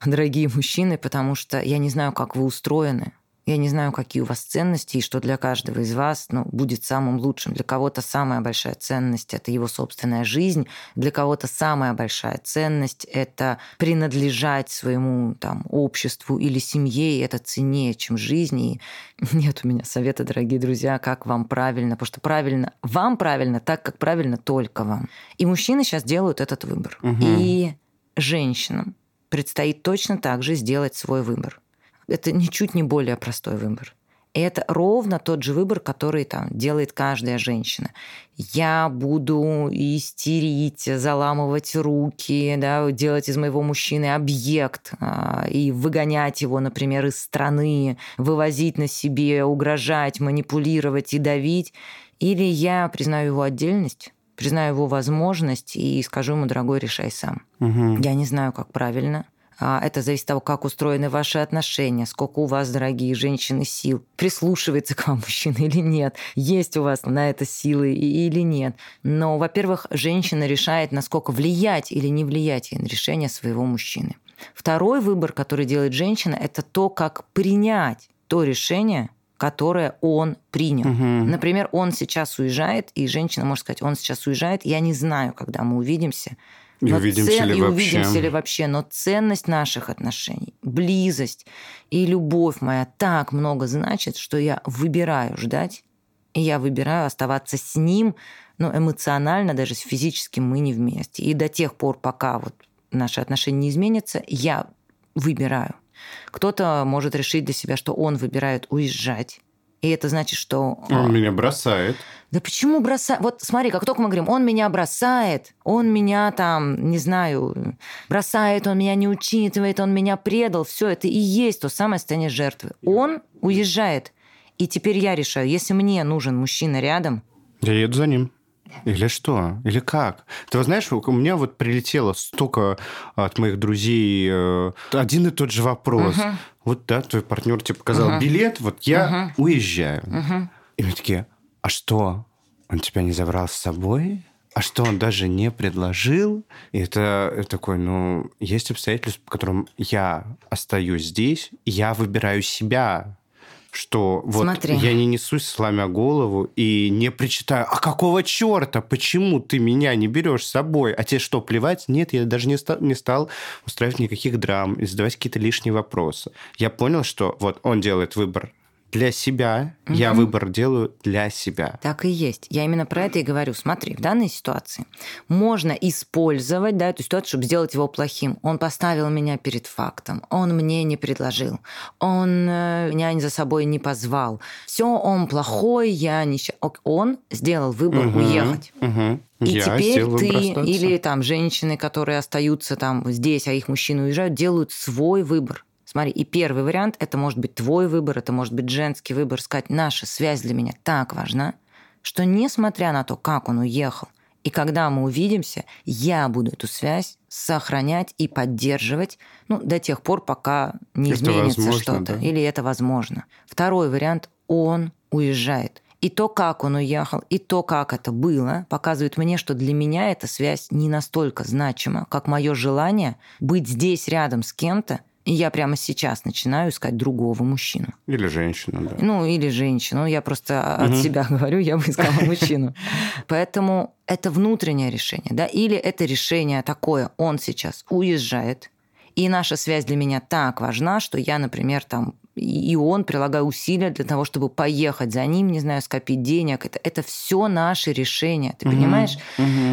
дорогие мужчины, потому что я не знаю, как вы устроены. Я не знаю, какие у вас ценности, и что для каждого из вас, ну, будет самым лучшим. Для кого-то самая большая ценность – это его собственная жизнь. Для кого-то самая большая ценность – это принадлежать своему там, обществу или семье, и это ценнее, чем жизни. И нет у меня совета, дорогие друзья, как вам правильно. Потому что правильно вам правильно так, как правильно только вам. И мужчины сейчас делают этот выбор. Угу. И женщинам предстоит точно так же сделать свой выбор. Это ничуть не более простой выбор. И это ровно тот же выбор, который там делает каждая женщина. Я буду истерить, заламывать руки, да, делать из моего мужчины объект и выгонять его, например, из страны, вывозить на себе, угрожать, манипулировать и давить. Или я признаю его отдельность, признаю его возможность и скажу ему: дорогой, решай сам. Угу. Я не знаю, как правильно. Это зависит от того, как устроены ваши отношения, сколько у вас, дорогие женщины, сил. Прислушивается к вам мужчина или нет? Есть у вас на это силы или нет? Но, во-первых, женщина решает, насколько влиять или не влиять на решение своего мужчины. Второй выбор, который делает женщина, это то, как принять то решение, которое он принял. Угу. Например, он сейчас уезжает, и женщина может сказать: он сейчас уезжает, я не знаю, когда мы увидимся. Увидимся ли вообще. Но ценность наших отношений, близость и любовь моя так много значит, что я выбираю ждать, и я выбираю оставаться с ним, но эмоционально, даже физически мы не вместе. И до тех пор, пока вот наши отношения не изменятся, я выбираю. Кто-то может решить для себя, что он выбирает уезжать. И это значит, что... Он меня бросает. Да почему бросает? Вот смотри, как только мы говорим, он меня бросает, он меня там, не знаю, бросает, он меня не учитывает, он меня предал. Все это и есть то самое состояние жертвы. Он уезжает. И теперь я решаю, если мне нужен мужчина рядом... Я еду за ним. Или что? Или как? Ты знаешь, у меня вот прилетело столько от моих друзей один и тот же вопрос. Uh-huh. Вот да, твой партнер тебе показал билет, вот я уезжаю. Uh-huh. И мы такие, А что, он тебя не забрал с собой? А что, он даже не предложил? И это такой, есть обстоятельства, по которым я остаюсь здесь, и я выбираю себя, что вот я не несусь, сломя голову, и не причитаю, а какого черта, почему ты меня не берешь с собой? А тебе что, плевать? Нет, я даже не стал устраивать никаких драм и задавать какие-то лишние вопросы. Я понял, что вот он делает выбор для себя, я выбор делаю для себя. Так и есть. Я именно про это и говорю. Смотри, в данной ситуации можно использовать эту ситуацию, чтобы сделать его плохим. Он поставил меня перед фактом, он мне не предложил, он меня за собой не позвал. Все, он плохой, я ничего. Он сделал выбор уехать. И теперь ты или там женщины, которые остаются там здесь, а их мужчины уезжают, делают свой выбор. Смотри, и первый вариант – это может быть твой выбор, это может быть женский выбор, сказать, наша связь для меня так важна, что несмотря на то, как он уехал, и когда мы увидимся, я буду эту связь сохранять и поддерживать до тех пор, пока не изменится что-то. Да. Или это возможно. Второй вариант – он уезжает. И то, как он уехал, и то, как это было, показывает мне, что для меня эта связь не настолько значима, как мое желание быть здесь рядом с кем-то, и я прямо сейчас начинаю искать другого мужчину. Или женщину, да. Или женщину. Я просто от себя говорю, я бы искала мужчину. Поэтому это внутреннее решение, да? Или это решение такое, он сейчас уезжает, и наша связь для меня так важна, что я, например, там, и он прилагаю усилия для того, чтобы поехать за ним, не знаю, скопить денег. Это все наши решения, ты понимаешь?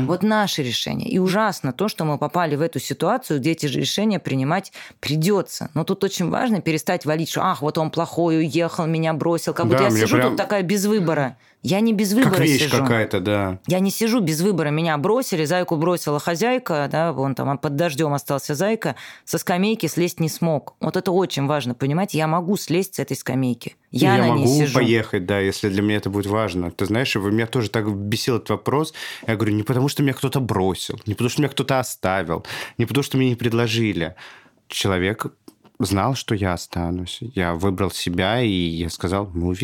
Вот наши решения. И ужасно то, что мы попали в эту ситуацию, где эти же решения принимать придется. Но тут очень важно перестать валить, что «ах, вот он плохой, уехал, меня бросил». Как будто я сижу тут такая без выбора. Я не без выбора сижу. Как вещь какая-то, да. Я не сижу без выбора. Меня бросили, зайку бросила хозяйка, да, он там под дождем остался зайка, со скамейки слезть не смог. Вот это очень важно, понимаете? Я могу слезть с этой скамейки. Я на ней сижу. Я могу поехать, да, если для меня это будет важно. Ты знаешь, меня тоже так бесил этот вопрос. Я говорю, не потому, что меня кто-то бросил, не потому, что меня кто-то оставил, не потому, что мне не предложили. Человек знал, что я останусь. Я выбрал себя, и я сказал, мы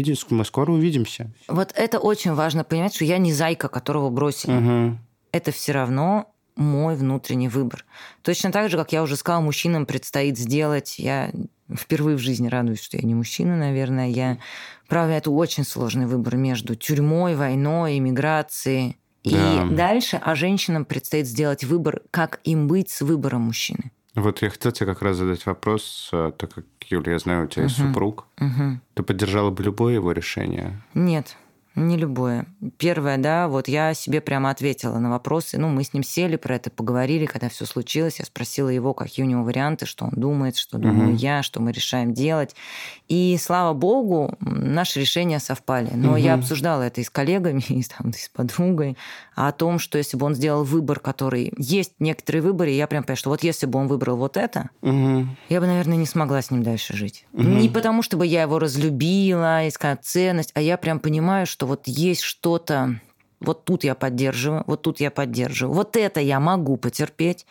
скоро увидимся. Вот это очень важно понимать, что я не зайка, которого бросили. Это все равно мой внутренний выбор. Точно так же, как я уже сказала, мужчинам предстоит сделать... Я впервые в жизни радуюсь, что я не мужчина, наверное. Правда, это очень сложный выбор между тюрьмой, войной, эмиграцией. Да. И дальше, а женщинам предстоит сделать выбор, как им быть с выбором мужчины. Вот я хотел тебе как раз задать вопрос, так как, Юля, я знаю, у тебя есть супруг. Ты поддержала бы любое его решение? Нет, не любое. Первое, да, вот я себе прямо ответила на вопросы. Мы с ним сели, про это поговорили, когда все случилось. Я спросила его, какие у него варианты, что он думает, что думаю я, что мы решаем делать. И, слава богу, наши решения совпали. Но я обсуждала это и с коллегами, и с подругой, о том, что если бы он сделал выбор, который... Есть некоторые выборы, и я прям понимаю, что вот если бы он выбрал вот это, я бы, наверное, не смогла с ним дальше жить. Не потому, чтобы я его разлюбила, искала ценность, а я прям понимаю, что вот есть что-то, вот тут я поддерживаю, вот тут я поддерживаю, вот это я могу потерпеть,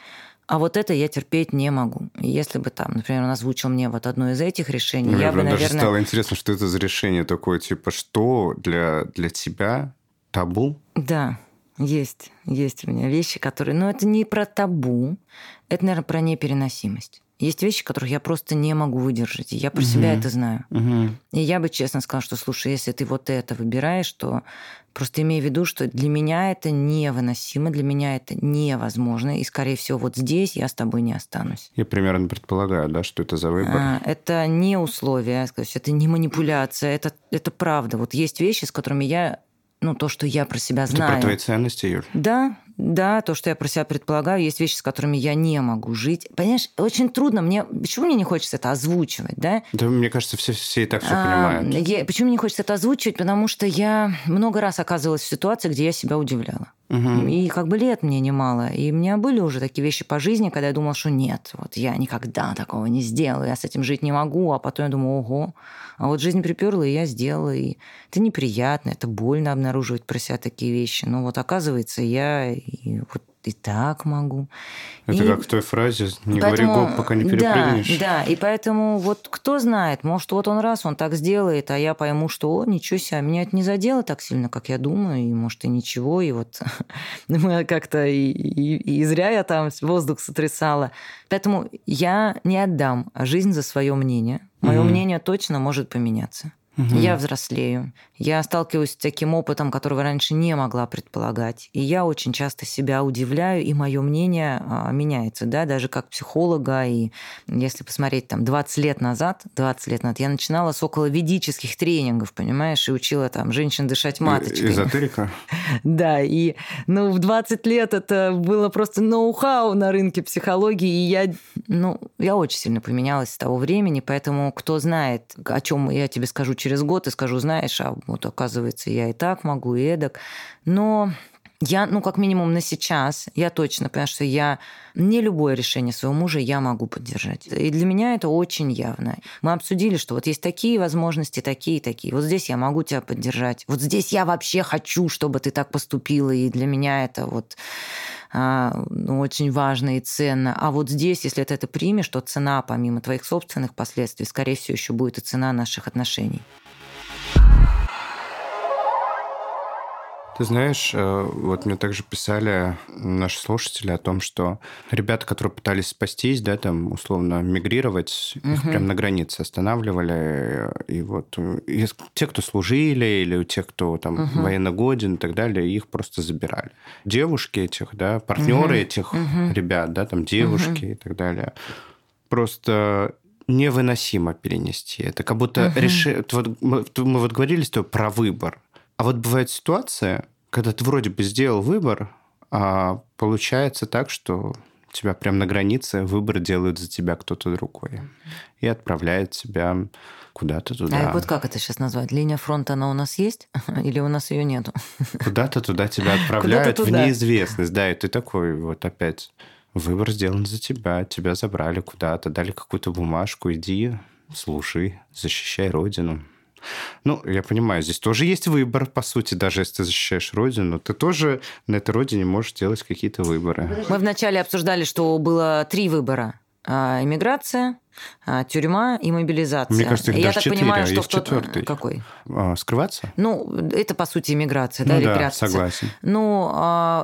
а вот это я терпеть не могу. Если бы там, например, он озвучил мне вот одно из этих решений, я бы, наверное... Даже стало интересно, что это за решение такое, типа, что для тебя табу? Да, есть у меня вещи, которые... Но это не про табу, это, наверное, про непереносимость. Есть вещи, которых я просто не могу выдержать. И я про себя это знаю. И я бы честно сказала, что, слушай, если ты вот это выбираешь, то просто имей в виду, что для меня это невыносимо, для меня это невозможно. И, скорее всего, вот здесь я с тобой не останусь. Я примерно предполагаю, да, что это за выбор. Это не условие, это не манипуляция, это правда. Вот есть вещи, с которыми я... то, что я про себя знаю. Это про твои ценности, Юль? Да, то, что я про себя предполагаю. Есть вещи, с которыми я не могу жить. Понимаешь, очень трудно. Почему мне не хочется это озвучивать, да? Да, мне кажется, все и так все понимают. Почему мне не хочется это озвучивать? Потому что я много раз оказывалась в ситуации, где я себя удивляла. И лет мне немало. И у меня были уже такие вещи по жизни, когда я думала, что нет, вот я никогда такого не сделаю, я с этим жить не могу. А потом я думаю, ого, а вот жизнь приперла, и я сделала. И это неприятно, это больно обнаруживать про себя такие вещи. Но вот оказывается, я и вот и так могу. Это и... как в той фразе «не поэтому... говори гоп, пока не перепрыгнешь». Да, да, и поэтому вот кто знает, может, вот он раз, он так сделает, а я пойму, что «о, ничего себе, меня это не задело так сильно, как я думаю, и, может, и ничего». И вот как-то и зря я там воздух сотрясала. Поэтому я не отдам жизнь за свое мнение. Мое мнение точно может поменяться. Угу. Я взрослею, я сталкиваюсь с таким опытом, которого раньше не могла предполагать, и я очень часто себя удивляю, и мое мнение меняется, да, даже как психолога, и если посмотреть там 20 лет назад, я начинала с околоведических тренингов, понимаешь, и учила там женщин дышать маточкой. Эзотерика. Да, и ну, в 20 лет это было просто ноу-хау на рынке психологии, и я очень сильно поменялась с того времени, поэтому кто знает, о чем я тебе скажу через год и скажу, знаешь, а вот оказывается, я и так могу, и эдак. Но я, как минимум на сейчас, я точно понимаю, что я не любое решение своего мужа я могу поддержать. И для меня это очень явно. Мы обсудили, что вот есть такие возможности, такие. Вот здесь я могу тебя поддержать. Вот здесь я вообще хочу, чтобы ты так поступила, и для меня это вот... очень важно и ценно. А вот здесь, если ты это примешь, то цена, помимо твоих собственных последствий, скорее всего, еще будет и цена наших отношений. Ты знаешь, вот мне также писали наши слушатели о том, что ребята, которые пытались спастись, да, там, условно, мигрировать, их прям на границе останавливали. И вот и те, кто служили, или те, кто там военно годен и так далее, их просто забирали. Девушки этих, да, партнеры этих ребят, да, там, девушки и так далее. Просто... невыносимо перенести. Это как будто мы вот говорили с тобой про выбор. А вот бывает ситуация, когда ты вроде бы сделал выбор, а получается так, что тебя прямо на границе выбор делают за тебя кто-то другой и отправляет тебя куда-то туда. А вот как это сейчас назвать? Линия фронта, она у нас есть? Или у нас ее нету? Куда-то туда тебя отправляют в неизвестность. Да, и ты такой вот опять... Выбор сделан за тебя, тебя забрали куда-то, дали какую-то бумажку, иди, служи, защищай родину. Я понимаю, здесь тоже есть выбор, по сути, даже если ты защищаешь родину, ты тоже на этой родине можешь делать какие-то выборы. Мы вначале обсуждали, что было 3 выбора. Эмиграция, тюрьма и мобилизация. Мне кажется, их даже 4, понимаю, что есть 4-й. Какой? Скрываться? Это, по сути, эмиграция, да, репрессия. Согласен.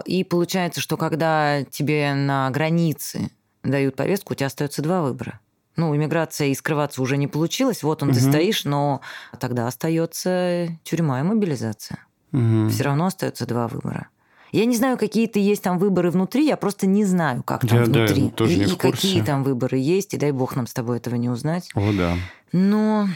И получается, что когда тебе на границе дают повестку, у тебя остается 2 выбора. Эмиграция и скрываться уже не получилось, вот ты стоишь, но тогда остается тюрьма и мобилизация. Все равно остается 2 выбора. Я не знаю, какие-то есть там выборы внутри, я просто не знаю, как там внутри. Да, и какие там выборы есть, и дай бог нам с тобой этого не узнать. О, да. Но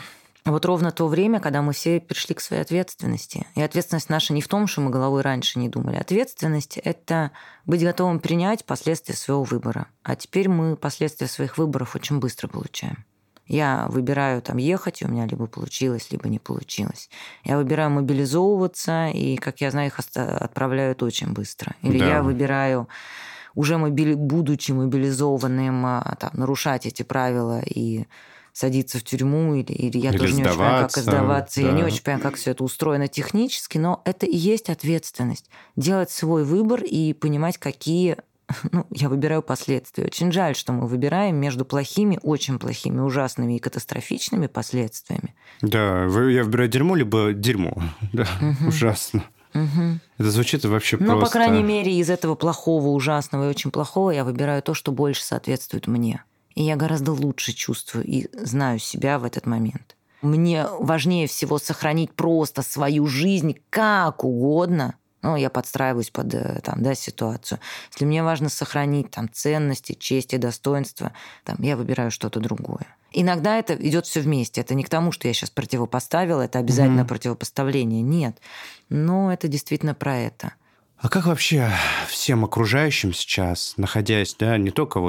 вот ровно то время, когда мы все пришли к своей ответственности. И ответственность наша не в том, что мы головой раньше не думали. Ответственность – это быть готовым принять последствия своего выбора. А теперь мы последствия своих выборов очень быстро получаем. Я выбираю там ехать, и у меня либо получилось, либо не получилось. Я выбираю мобилизовываться, и, как я знаю, их отправляют очень быстро. Или я выбираю, уже будучи мобилизованным, нарушать эти правила и садиться в тюрьму, или я тоже не очень понимаю, как сдаваться, я не очень понимаю, как все это устроено технически, но это и есть ответственность. Делать свой выбор и понимать, какие... я выбираю последствия. Очень жаль, что мы выбираем между плохими, очень плохими, ужасными и катастрофичными последствиями. Да, я выбираю дерьмо, либо дерьмо. Да, ужасно. Это звучит вообще просто... по крайней мере, из этого плохого, ужасного и очень плохого я выбираю то, что больше соответствует мне. И я гораздо лучше чувствую и знаю себя в этот момент. Мне важнее всего сохранить просто свою жизнь как угодно, я подстраиваюсь под ситуацию. Если мне важно сохранить ценности, честь и достоинство, я выбираю что-то другое. Иногда это идет все вместе. Это не к тому, что я сейчас противопоставила, это обязательно противопоставление. Нет. Но это действительно про это. А как вообще всем окружающим сейчас, находясь, не только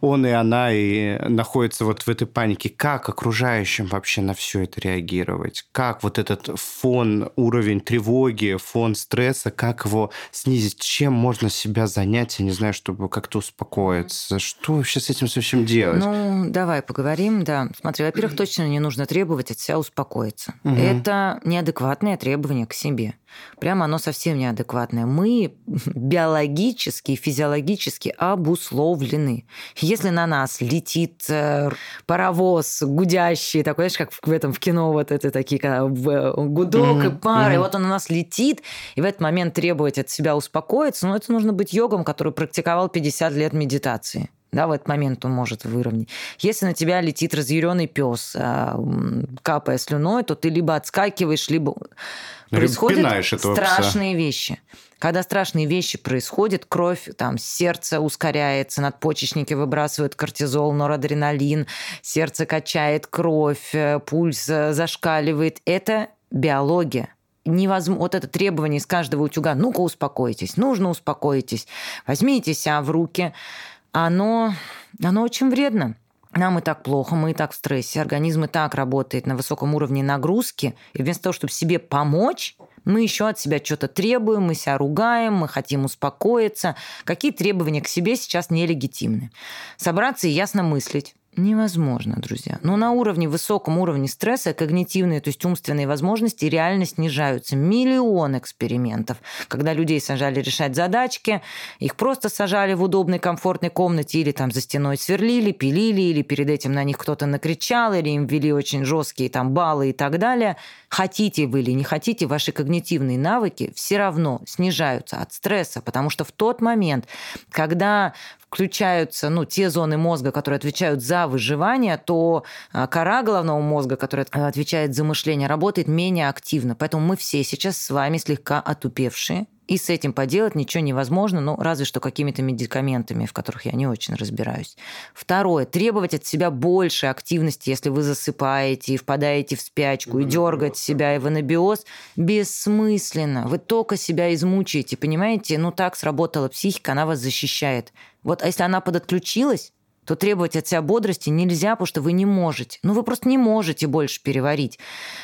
он и она и находятся вот в этой панике. Как окружающим вообще на все это реагировать? Как вот этот фон, уровень тревоги, фон стресса, как его снизить? Чем можно себя занять, я не знаю, чтобы как-то успокоиться? Что вообще с этим совсем делать? Ну, давай поговорим, да. Смотри, во-первых, точно не нужно требовать от себя успокоиться. Угу. Это неадекватное требование к себе. Прямо оно совсем неадекватное. Мы биологически и физиологически обусловлены. Если на нас летит паровоз гудящий, такой, знаешь, как в этом в кино, вот это такие когда гудок и пары, вот он на нас летит, и в этот момент требовать от себя успокоиться, но это нужно быть йогом, который практиковал 50 лет медитации. Да, в этот момент он может выровнять. Если на тебя летит разъяренный пес, капая слюной, то ты либо отскакиваешь, либо происходят страшные вещи. Когда страшные вещи происходят, кровь, там, сердце ускоряется, надпочечники выбрасывают кортизол, норадреналин, сердце качает кровь, пульс зашкаливает. Это биология. Невозможно. Вот это требование из каждого утюга. Ну-ка, успокойтесь, нужно успокойтесь, возьмите себя в руки. Оно очень вредно. Нам и так плохо, мы и так в стрессе. Организм и так работает на высоком уровне нагрузки. И вместо того, чтобы себе помочь, мы еще от себя что-то требуем, мы себя ругаем, мы хотим успокоиться. Какие требования к себе сейчас нелегитимны? Собраться и ясно мыслить невозможно, друзья. Но на уровне, высоком уровне стресса когнитивные, то есть умственные возможности реально снижаются. Миллион экспериментов, когда людей сажали решать задачки, их просто сажали в удобной, комфортной комнате или там за стеной сверлили, пилили, или перед этим на них кто-то накричал, или им ввели очень жесткие там баллы и так далее. Хотите вы или не хотите, ваши когнитивные навыки все равно снижаются от стресса, потому что в тот момент, когда включаются те зоны мозга, которые отвечают за выживание, то кора головного мозга, которая отвечает за мышление, работает менее активно. Поэтому мы все сейчас с вами слегка отупевшие, и с этим поделать ничего невозможно, разве что какими-то медикаментами, в которых я не очень разбираюсь. Второе. Требовать от себя больше активности, если вы засыпаете и впадаете в спячку, и дергать себя и в анабиоз, бессмысленно. Вы только себя измучаете, понимаете? Так сработала психика, она вас защищает. А если она подотключилась, то требовать от себя бодрости нельзя, потому что вы не можете. Вы просто не можете больше переварить.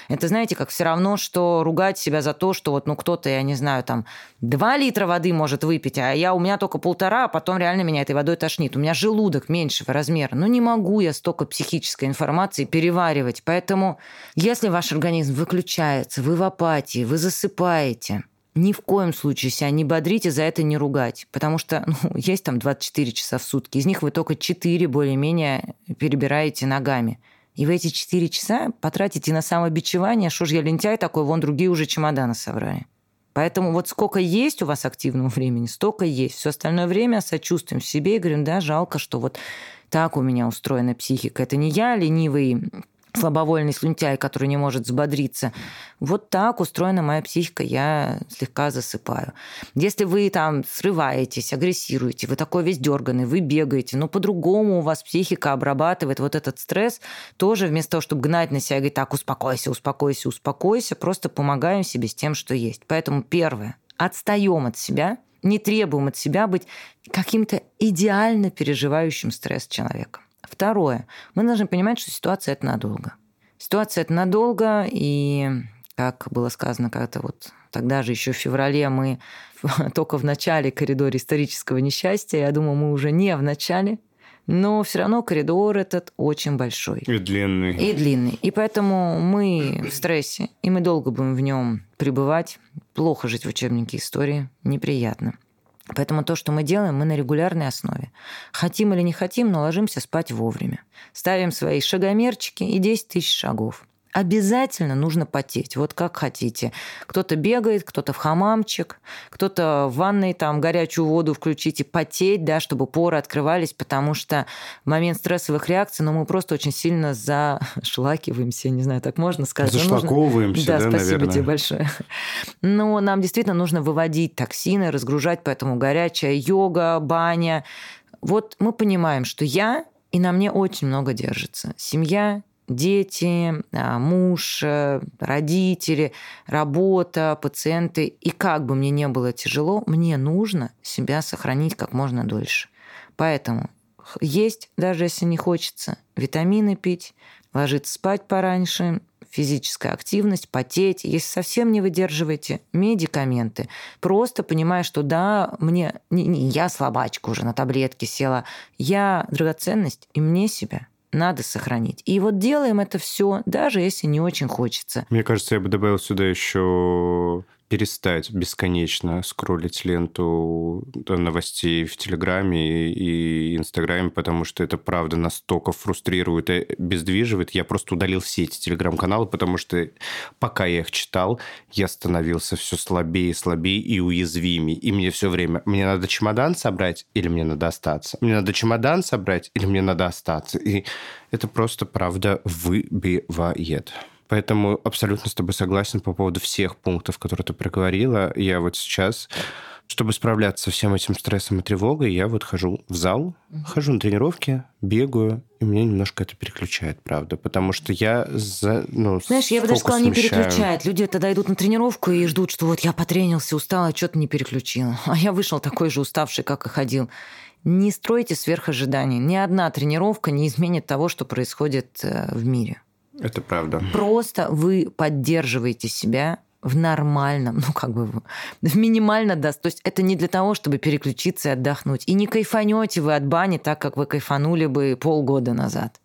Это, знаете, как все равно, что ругать себя за то, что кто-то, я не знаю, там 2 литра воды может выпить, а у меня только 1,5, а потом реально меня этой водой тошнит. У меня желудок меньшего размера. Не могу я столько психической информации переваривать. Поэтому если ваш организм выключается, вы в апатии, вы засыпаете, ни в коем случае себя не бодрите, за это не ругать. Потому что есть там 24 часа в сутки, из них вы только 4 более-менее перебираете ногами. И вы эти 4 часа потратите на самобичевание, что ж я лентяй такой, вон другие уже чемоданы соврали. Поэтому сколько есть у вас активного времени, столько есть. Все остальное время сочувствуем себе и говорим, да, жалко, что так у меня устроена психика. Это не я ленивый слабовольный слюнтяй, который не может взбодриться. Так устроена моя психика, я слегка засыпаю. Если вы там срываетесь, агрессируете, вы такой весь дерганый, вы бегаете, но по-другому у вас психика обрабатывает этот стресс, тоже вместо того, чтобы гнать на себя и говорить, так, успокойся, успокойся, успокойся, просто помогаем себе с тем, что есть. Поэтому первое, отстаем от себя, не требуем от себя быть каким-то идеально переживающим стресс человеком. Второе. Мы должны понимать, что ситуация – это надолго. Ситуация – это надолго, и, как было сказано как-то тогда же еще в феврале, мы только в начале коридора исторического несчастья, я думаю, мы уже не в начале, но все равно коридор этот очень большой. И длинный. И длинный. И поэтому мы в стрессе, и мы долго будем в нем пребывать. Плохо жить в учебнике истории, неприятно. Поэтому то, что мы делаем, мы на регулярной основе. Хотим или не хотим, но ложимся спать вовремя. Ставим свои шагомерчики и 10 тысяч шагов. Обязательно нужно потеть, как хотите. Кто-то бегает, кто-то в хамамчик, кто-то в ванной там горячую воду включите, потеть, да, чтобы поры открывались, потому что в момент стрессовых реакций, мы просто очень сильно зашлакиваемся, не знаю, так можно сказать. Зашлаковываемся, да, наверное. Да, спасибо тебе большое. Но нам действительно нужно выводить токсины, разгружать, поэтому горячая йога, баня. Мы понимаем, что я и на мне очень много держится. Семья, дети, муж, родители, работа, пациенты. И как бы мне не было тяжело, мне нужно себя сохранить как можно дольше. Поэтому есть, даже если не хочется, витамины пить, ложиться спать пораньше, физическая активность, потеть. Если совсем не выдерживаете, медикаменты. Просто понимая, что да, мне... Не, я слабачка уже на таблетке села. Я драгоценность, и мне себя надо сохранить. И вот делаем это все, даже если не очень хочется. Мне кажется, я бы добавил сюда еще перестать бесконечно скроллить ленту новостей в Телеграме и Инстаграме, потому что это, правда, настолько фрустрирует и обездвиживает. Я просто удалил все эти Телеграм-каналы, потому что пока я их читал, я становился все слабее и слабее и уязвимее. И мне все время, мне надо чемодан собрать или мне надо остаться? Мне надо чемодан собрать или мне надо остаться? И это просто, правда, выбивает. Поэтому абсолютно с тобой согласен по поводу всех пунктов, которые ты проговорила. Я вот сейчас, чтобы справляться со всем этим стрессом и тревогой, я вот хожу в зал, хожу на тренировки, бегаю, и меня немножко это переключает, правда, потому что я знаешь, я бы даже сказала, не переключает. Люди тогда идут на тренировку и ждут, что вот я потренился, устала, что-то не переключила. А я вышел такой же уставший, как и ходил. Не стройте сверхожиданий. Ни одна тренировка не изменит того, что происходит в мире. Это правда. Просто вы поддерживаете себя в нормальном, в минимально даст. То есть это не для того, чтобы переключиться и отдохнуть. И не кайфанете вы от бани так, как вы кайфанули бы полгода назад.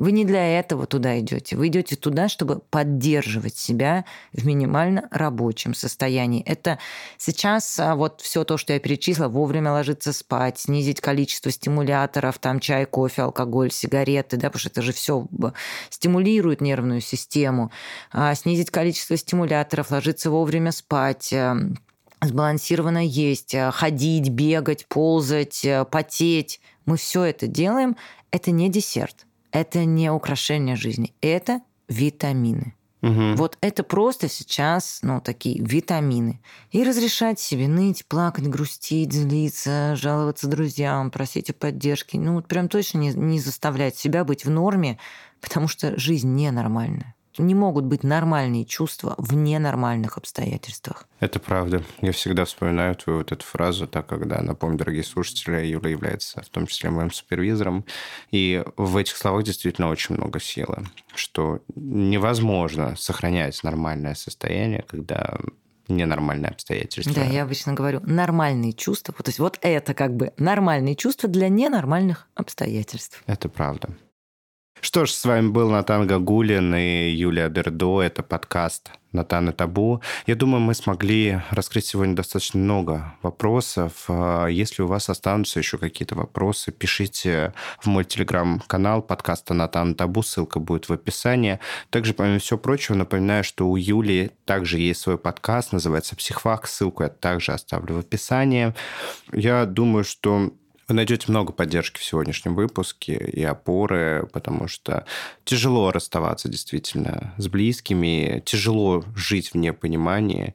Вы не для этого туда идете. Вы идете туда, чтобы поддерживать себя в минимально рабочем состоянии. Это сейчас вот все то, что я перечислила: вовремя ложиться спать, снизить количество стимуляторов, там чай, кофе, алкоголь, сигареты, да, потому что это же все стимулирует нервную систему. Снизить количество стимуляторов, ложиться вовремя спать, сбалансированно есть, ходить, бегать, ползать, потеть. Мы все это делаем. Это не десерт. Это не украшение жизни, это витамины. Угу. Вот это просто сейчас, такие витамины. И разрешать себе ныть, плакать, грустить, злиться, жаловаться друзьям, просить о поддержке. Прям точно не заставлять себя быть в норме, потому что жизнь ненормальная. Не могут быть нормальные чувства в ненормальных обстоятельствах. Это правда. Я всегда вспоминаю твою вот эту фразу, так как, напомню, дорогие слушатели, Юля является в том числе моим супервизором. И в этих словах действительно очень много силы, что невозможно сохранять нормальное состояние, когда ненормальные обстоятельства. Да, я обычно говорю, нормальные чувства. То есть вот это нормальные чувства для ненормальных обстоятельств. Это правда. Что ж, с вами был Натан Гагулин и Юлия Дердо. Это подкаст «Натан и Табу». Я думаю, мы смогли раскрыть сегодня достаточно много вопросов. Если у вас останутся еще какие-то вопросы, пишите в мой телеграм-канал подкаста «Натан и Табу». Ссылка будет в описании. Также, помимо всего прочего, напоминаю, что у Юли также есть свой подкаст, называется «Психфак». Ссылку я также оставлю в описании. Я думаю, что вы найдете много поддержки в сегодняшнем выпуске и опоры, потому что тяжело расставаться действительно с близкими, тяжело жить в непонимании,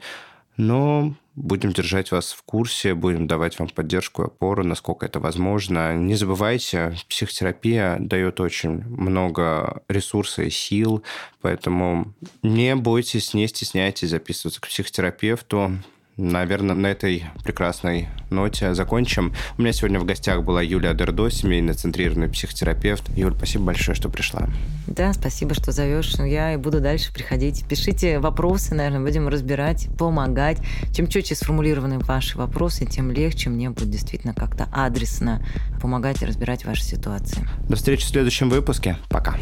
но будем держать вас в курсе, будем давать вам поддержку и опору, насколько это возможно. Не забывайте, психотерапия дает очень много ресурсов и сил, поэтому не бойтесь, не стесняйтесь записываться к психотерапевту. Наверное, на этой прекрасной ноте закончим. У меня сегодня в гостях была Юлия Дердо, семейно-центрированный психотерапевт. Юль, спасибо большое, что пришла. Да, спасибо, что зовешь. Я и буду дальше приходить. Пишите вопросы, наверное, будем разбирать, помогать. Чем четче сформулированы ваши вопросы, тем легче мне будет действительно как-то адресно помогать и разбирать ваши ситуации. До встречи в следующем выпуске. Пока.